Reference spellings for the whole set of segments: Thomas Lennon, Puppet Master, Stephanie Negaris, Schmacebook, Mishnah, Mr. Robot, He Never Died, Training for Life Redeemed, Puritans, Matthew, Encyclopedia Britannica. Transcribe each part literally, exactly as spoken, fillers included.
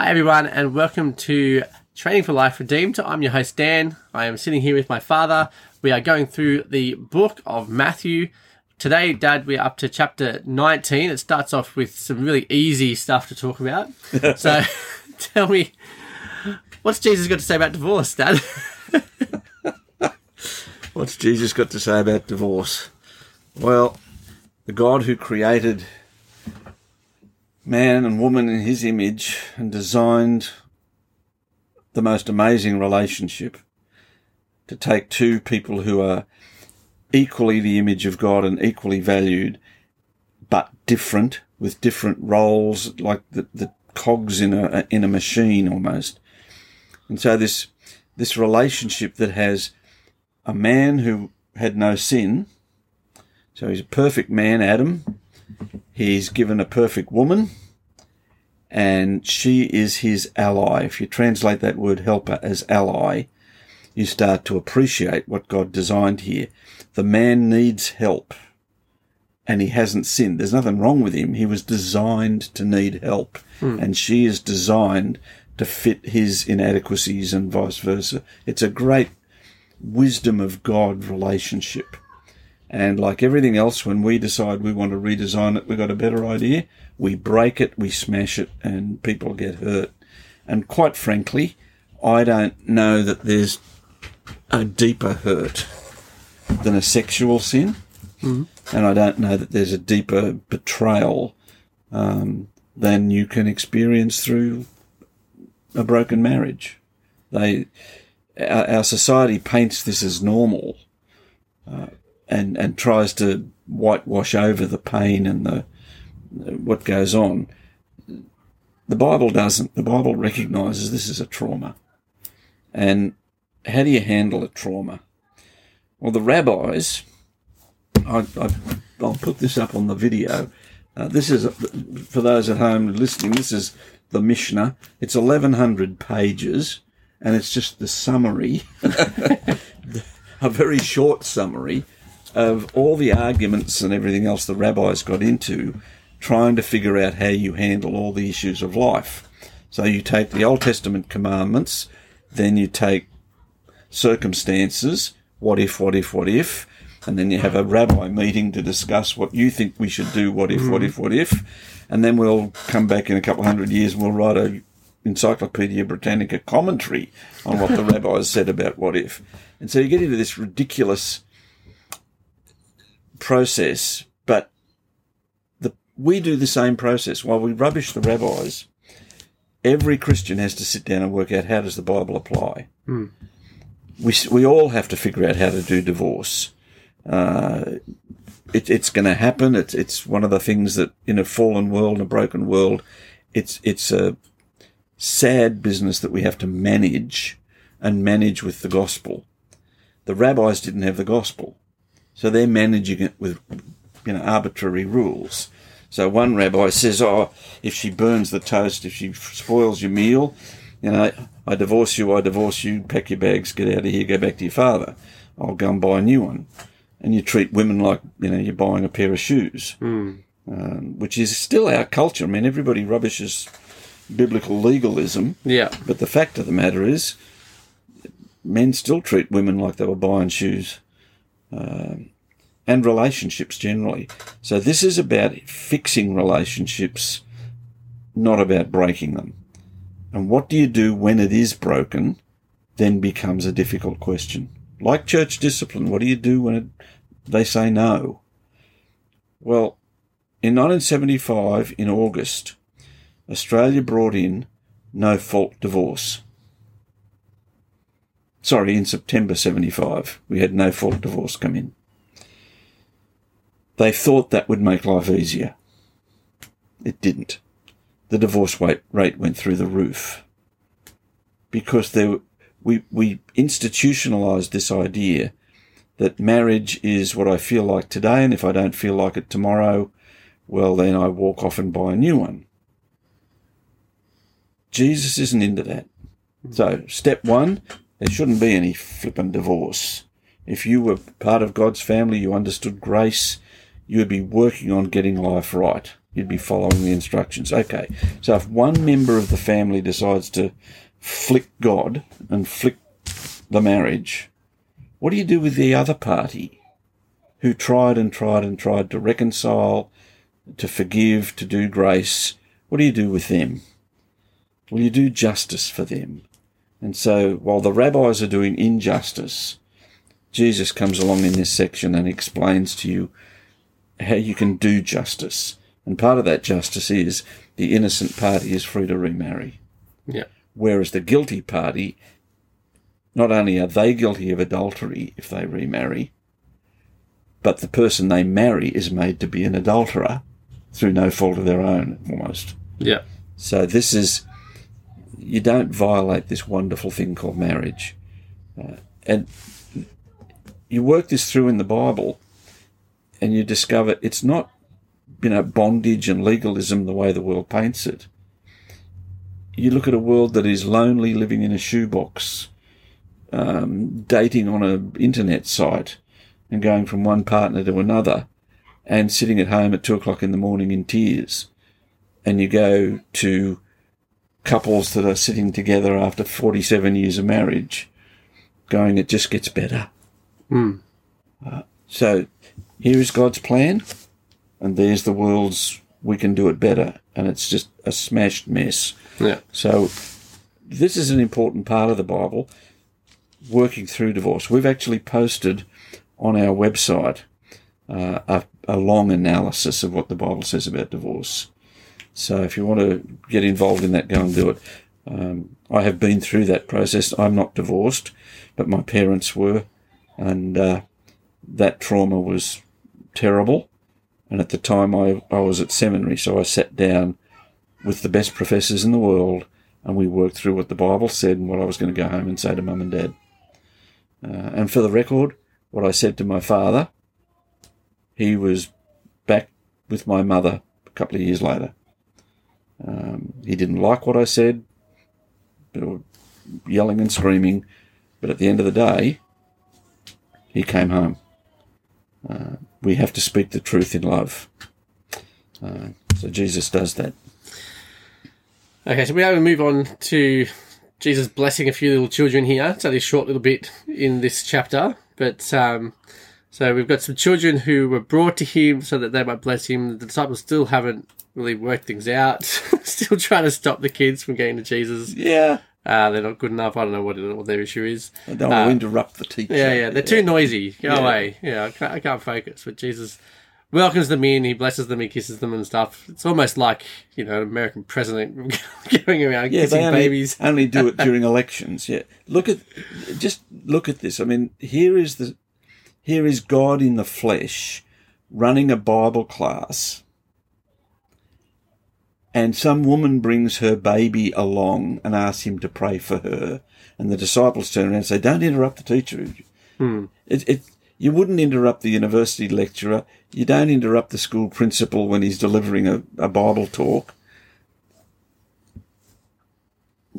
Hi everyone, and welcome to Training for Life Redeemed. I'm your host Dan. I am sitting here with my father. We are going through the book of Matthew. Today, Dad, we're up to chapter nineteen. It starts off with some really easy stuff to talk about. So tell me, what's Jesus got to say about divorce, Dad? What's Jesus got to say about divorce? Well, the God who created man and woman in his image and designed the most amazing relationship to take two people who are equally the image of God and equally valued, but different, with different roles, like the, the cogs in a in a machine almost. And so this this relationship that has a man who had no sin, so he's a perfect man, Adam. He's given a perfect woman, and she is his ally. If you translate that word helper as ally, you start to appreciate what God designed here. The man needs help, and he hasn't sinned. There's nothing wrong with him. He was designed to need help, mm. and she is designed to fit his inadequacies and vice versa. It's a great wisdom of God relationship. And like everything else, when we decide we want to redesign it, we've got a better idea, we break it, we smash it, and people get hurt. And quite frankly, I don't know that there's a deeper hurt than a sexual sin, mm-hmm. and I don't know that there's a deeper betrayal um, than you can experience through a broken marriage. They, our, our society paints this as normal, uh, and and tries to whitewash over the pain and the what goes on. The Bible doesn't. The Bible recognises this is a trauma. And how do you handle a trauma? Well, the rabbis, I, I, I'll put this up on the video. Uh, this is, for those at home listening, this is the Mishnah. It's eleven hundred pages, and it's just the summary, a very short summary, of all the arguments and everything else the rabbis got into trying to figure out how you handle all the issues of life. So you take the Old Testament commandments, then you take circumstances, what if, what if, what if, and then you have a rabbi meeting to discuss what you think we should do, what if, what if, what if, and then we'll come back in a couple hundred years and we'll write a Encyclopedia Britannica commentary on what the rabbis said about what if. And so you get into this ridiculous process, but the, we do the same process. While we rubbish the rabbis, every Christian has to sit down and work out, how does the Bible apply? Mm. We we all have to figure out how to do divorce. Uh, it, it's going to happen. It's it's one of the things that in a fallen world, in a broken world, it's it's a sad business that we have to manage and manage with the gospel. The rabbis didn't have the gospel. So they're managing it with, you know, arbitrary rules. So one rabbi says, oh, if she burns the toast, if she spoils your meal, you know, I divorce you, I divorce you, pack your bags, get out of here, go back to your father. I'll go and buy a new one. And you treat women like, you know, you're buying a pair of shoes, mm. um, which is still our culture. I mean, everybody rubbishes biblical legalism. Yeah. But the fact of the matter is, men still treat women like they were buying shoes. Um, and relationships generally. So this is about fixing relationships, not about breaking them. And what do you do when it is broken then becomes a difficult question. Like church discipline, what do you do when it, they say no? Well, in nineteen seventy-five, in August, Australia brought in no-fault divorce. Sorry, in September seventy-five, we had no-fault divorce come in. They thought that would make life easier. It didn't. The divorce rate went through the roof because there, we, we institutionalised this idea that marriage is what I feel like today, and if I don't feel like it tomorrow, well, then I walk off and buy a new one. Jesus isn't into that. So, step one... there shouldn't be any flippin' divorce. If you were part of God's family, you understood grace, you would be working on getting life right. You'd be following the instructions. Okay, so if one member of the family decides to flick God and flick the marriage, what do you do with the other party who tried and tried and tried to reconcile, to forgive, to do grace? What do you do with them? Well, you do justice for them. And so while the rabbis are doing injustice, Jesus comes along in this section and explains to you how you can do justice. And part of that justice is the innocent party is free to remarry. Yeah. Whereas the guilty party, not only are they guilty of adultery if they remarry, but the person they marry is made to be an adulterer through no fault of their own, almost. Yeah. So this is, you don't violate this wonderful thing called marriage. Uh, and you work this through in the Bible and you discover it's not, you know, bondage and legalism the way the world paints it. You look at a world that is lonely, living in a shoebox, um, dating on an internet site and going from one partner to another and sitting at home at two o'clock in the morning in tears. And you go to couples that are sitting together after forty-seven years of marriage going, it just gets better. Mm. Uh, so here is God's plan, and there's the world's, we can do it better, and it's just a smashed mess. Yeah. So this is an important part of the Bible, working through divorce. We've actually posted on our website uh, a, a long analysis of what the Bible says about divorce. So if you want to get involved in that, go and do it. Um, I have been through that process. I'm not divorced, but my parents were, and uh, that trauma was terrible. And at the time, I, I was at seminary, so I sat down with the best professors in the world, and we worked through what the Bible said and what I was going to go home and say to Mum and Dad. Uh, and for the record, what I said to my father, he was back with my mother a couple of years later. Um, he didn't like what I said, yelling and screaming, but at the end of the day, he came home. Uh, we have to speak the truth in love. Uh, so Jesus does that. Okay, so we now move on to Jesus blessing a few little children here. It's only a short little bit in this chapter, but um, so we've got some children who were brought to him so that they might bless him. The disciples still haven't really worked things out. Still trying to stop the kids from getting to Jesus. Yeah. Uh, they're not good enough. I don't know what, it, what their issue is. They don't want to interrupt the teacher. Yeah, yeah. They're yeah. too noisy. Go yeah. away. Yeah, I can't, I can't focus. But Jesus welcomes them in. He blesses them. He kisses them and stuff. It's almost like, you know, an American president going around yeah, kissing they only, babies. Only do it during elections. Yeah. Look at, just look at this. I mean, here is the, here is God in the flesh running a Bible class. And some woman brings her baby along and asks him to pray for her. And the disciples turn around and say, don't interrupt the teacher. Hmm. It, it, you wouldn't interrupt the university lecturer. You don't interrupt the school principal when he's delivering a, a Bible talk.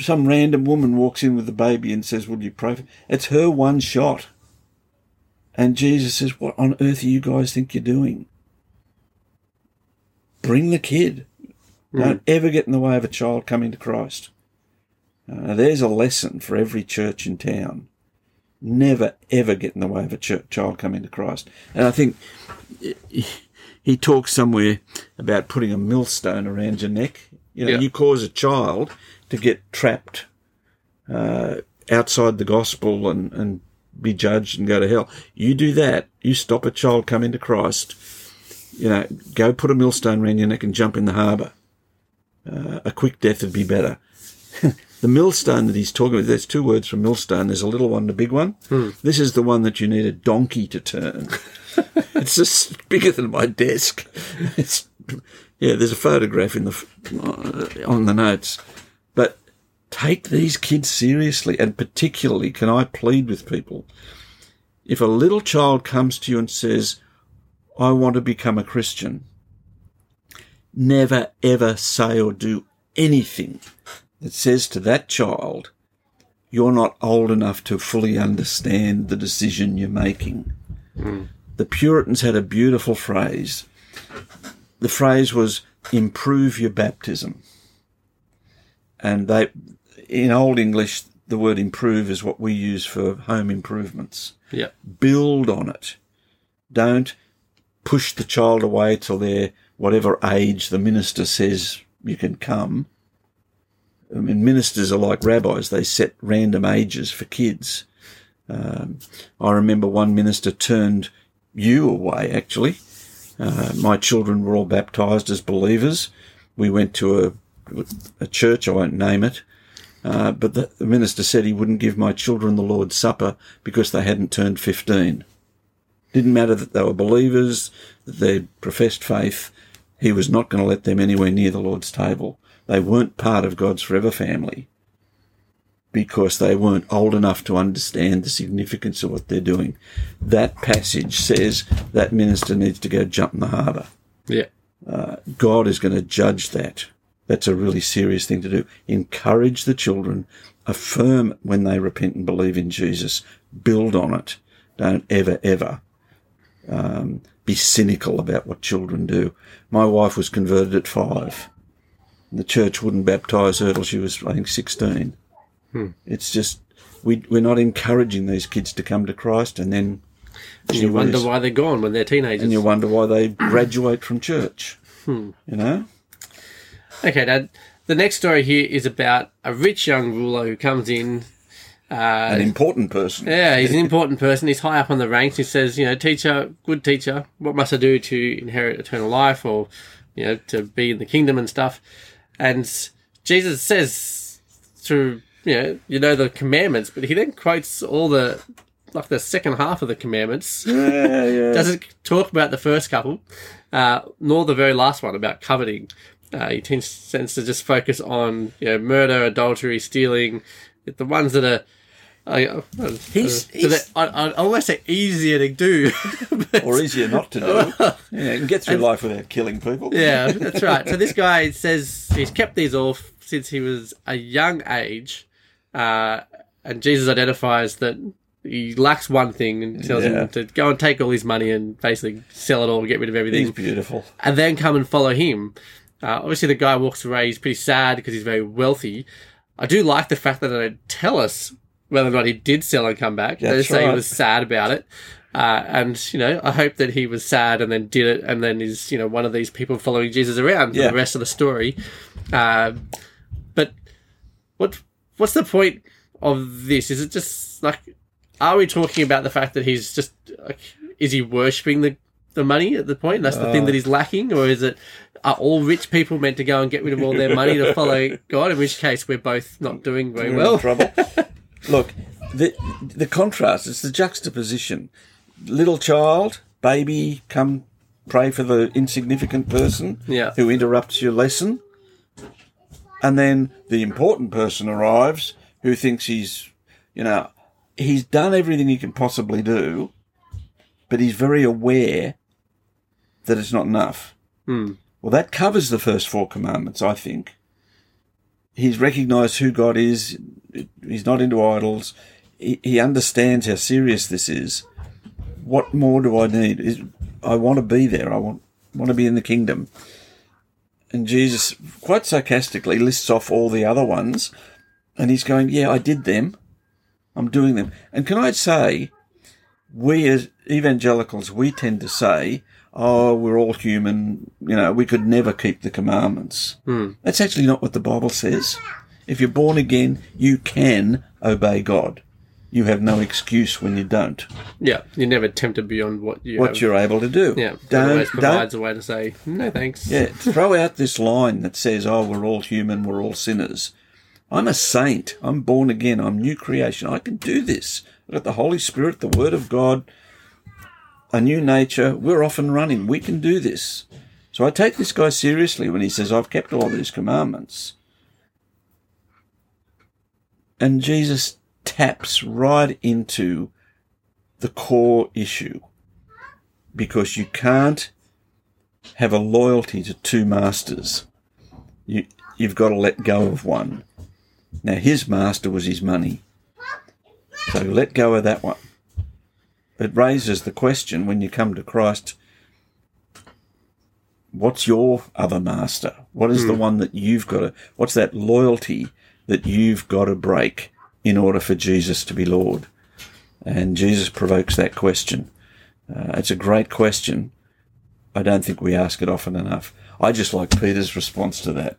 Some random woman walks in with the baby and says, will you pray for me? It's her one shot. And Jesus says, what on earth do you guys think you're doing? Bring the kid. Don't ever get in the way of a child coming to Christ. Uh, there's a lesson for every church in town. Never, ever get in the way of a ch- child coming to Christ. And I think he talks somewhere about putting a millstone around your neck. You know, yeah. you cause a child to get trapped uh, outside the gospel and, and be judged and go to hell. You do that, you stop a child coming to Christ. You know, go put a millstone around your neck and jump in the harbour. Uh, a quick death would be better. The millstone that he's talking about, there's two words for millstone. There's a little one and a big one. Hmm. This is the one that you need a donkey to turn. It's just bigger than my desk. It's, yeah, there's a photograph in the on the notes. But take these kids seriously, and particularly, can I plead with people? If a little child comes to you and says, I want to become a Christian, never, ever say or do anything that says to that child, you're not old enough to fully understand the decision you're making. Mm. The Puritans had a beautiful phrase. The phrase was, improve your baptism. And they, in Old English, the word improve is what we use for home improvements. Yeah. Build on it. Don't push the child away till they're whatever age the minister says you can come. I mean, ministers are like rabbis. They set random ages for kids. Um, I remember one minister turned you away, actually. Uh, my children were all baptised as believers. We went to a, a church, I won't name it, uh, but the, the minister said he wouldn't give my children the Lord's Supper because they hadn't turned fifteen. Didn't matter that they were believers, that they professed faith. He was not going to let them anywhere near the Lord's table. They weren't part of God's forever family because they weren't old enough to understand the significance of what they're doing. That passage says that minister needs to go jump in the harbour. Yeah. Uh, God is going to judge that. That's a really serious thing to do. Encourage the children. Affirm when they repent and believe in Jesus. Build on it. Don't ever, ever um, be cynical about what children do. My wife was converted at five. The church wouldn't baptise her till she was, I think, sixteen. Hmm. It's just, we, we're not encouraging these kids to come to Christ, and then... And you wonder why they're gone when they're teenagers. And you wonder why they graduate from church, hmm. you know? Okay, Dad, the next story here is about a rich young ruler who comes in... Uh, an important person. Yeah, he's an important person. He's high up on the ranks. He says, you know, teacher, good teacher, what must I do to inherit eternal life or, you know, to be in the kingdom and stuff? And Jesus says to... You know, you know the commandments, but he then quotes all the, like the second half of the commandments. Yeah, yeah. Doesn't talk about the first couple, uh, nor the very last one about coveting. Uh, he tends to just focus on, you know, murder, adultery, stealing, the ones that are... I, I, he's, uh, he's, I, I, I always say easier to do. Or easier not to do. Well, yeah, you can get through and, life without killing people. Yeah, that's right. So this guy says he's kept these all since he was a young age. Uh, and Jesus identifies that he lacks one thing and tells yeah. him to go and take all his money and basically sell it all, get rid of everything. He's beautiful. And then come and follow him. Uh, obviously, the guy walks away. He's pretty sad because he's very wealthy. I do like the fact that they don't tell us whether or not he did sell and come back. That's they just say right. he was sad about it. Uh, and, you know, I hope that he was sad and then did it and then is, you know, one of these people following Jesus around yeah. for the rest of the story. Uh, but what... What's the point of this? Is it just, like, are we talking about the fact that he's just, like, is he worshipping the, the money at the point? That's the uh, thing that he's lacking? Or is it, are all rich people meant to go and get rid of all their money to follow God? In which case, we're both not doing very well. Trouble. Look, the, the contrast, it's the juxtaposition. Little child, baby, come pray for the insignificant person yeah. who interrupts your lesson. And then the important person arrives who thinks he's, you know, he's done everything he can possibly do, but he's very aware that it's not enough. Mm. Well, that covers the first four commandments, I think. He's recognised who God is. He's not into idols. He, he understands how serious this is. What more do I need? Is, I want to be there. I want want to be in the kingdom. And Jesus, quite sarcastically, lists off all the other ones, and he's going, yeah, I did them. I'm doing them. And can I say, we as evangelicals, we tend to say, oh, we're all human, you know, we could never keep the commandments. Hmm. That's actually not what the Bible says. If you're born again, you can obey God. You have no excuse when you don't. Yeah, you're never tempted beyond what you what have. You're able to do. Yeah, don't, always provides don't, a way to say no, thanks. Yeah, throw out this line that says, "Oh, we're all human, we're all sinners." I'm a saint. I'm born again. I'm new creation. I can do this. I've got the Holy Spirit, the Word of God, a new nature. We're off and running. We can do this. So I take this guy seriously when he says, "I've kept all these commandments," and Jesus taps right into the core issue, because you can't have a loyalty to two masters. You, you've got to let go of one. Now, his master was his money. So let go of that one. It raises the question when you come to Christ, what's your other master? What is mm. the one that you've got to, what's that loyalty that you've got to break in order for Jesus to be Lord? And Jesus provokes that question. Uh, it's a great question. I don't think we ask it often enough. I just like Peter's response to that.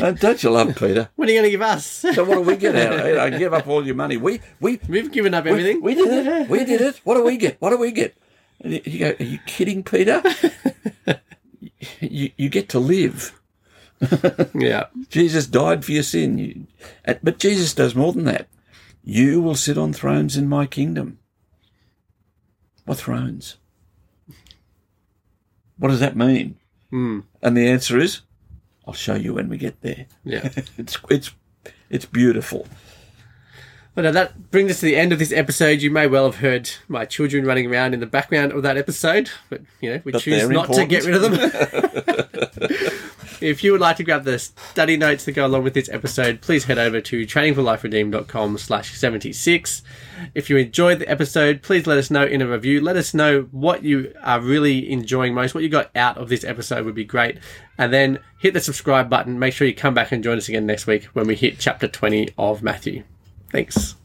uh, don't you love Peter? What are you going to give us? So what do we get out of it? I give up all your money. We, we, We've given up everything. We, we did it. We did it. What do we get? What do we get? And you go, are you kidding, Peter? you, you get to live. Yeah. Jesus died for your sin. You, but Jesus does more than that. You will sit on thrones in my kingdom. What thrones? What does that mean? Mm. And the answer is, I'll show you when we get there. Yeah, it's it's it's beautiful. Well, now that brings us to the end of this episode. You may well have heard my children running around in the background of that episode, but you know we but choose not important. to get rid of them. If you would like to grab the study notes that go along with this episode, please head over to training for life redeemed dot com slash seventy-six. If you enjoyed the episode, please let us know in a review. Let us know what you are really enjoying most, what you got out of this episode would be great. And then hit the subscribe button. Make sure you come back and join us again next week when we hit chapter twenty of Matthew. Thanks.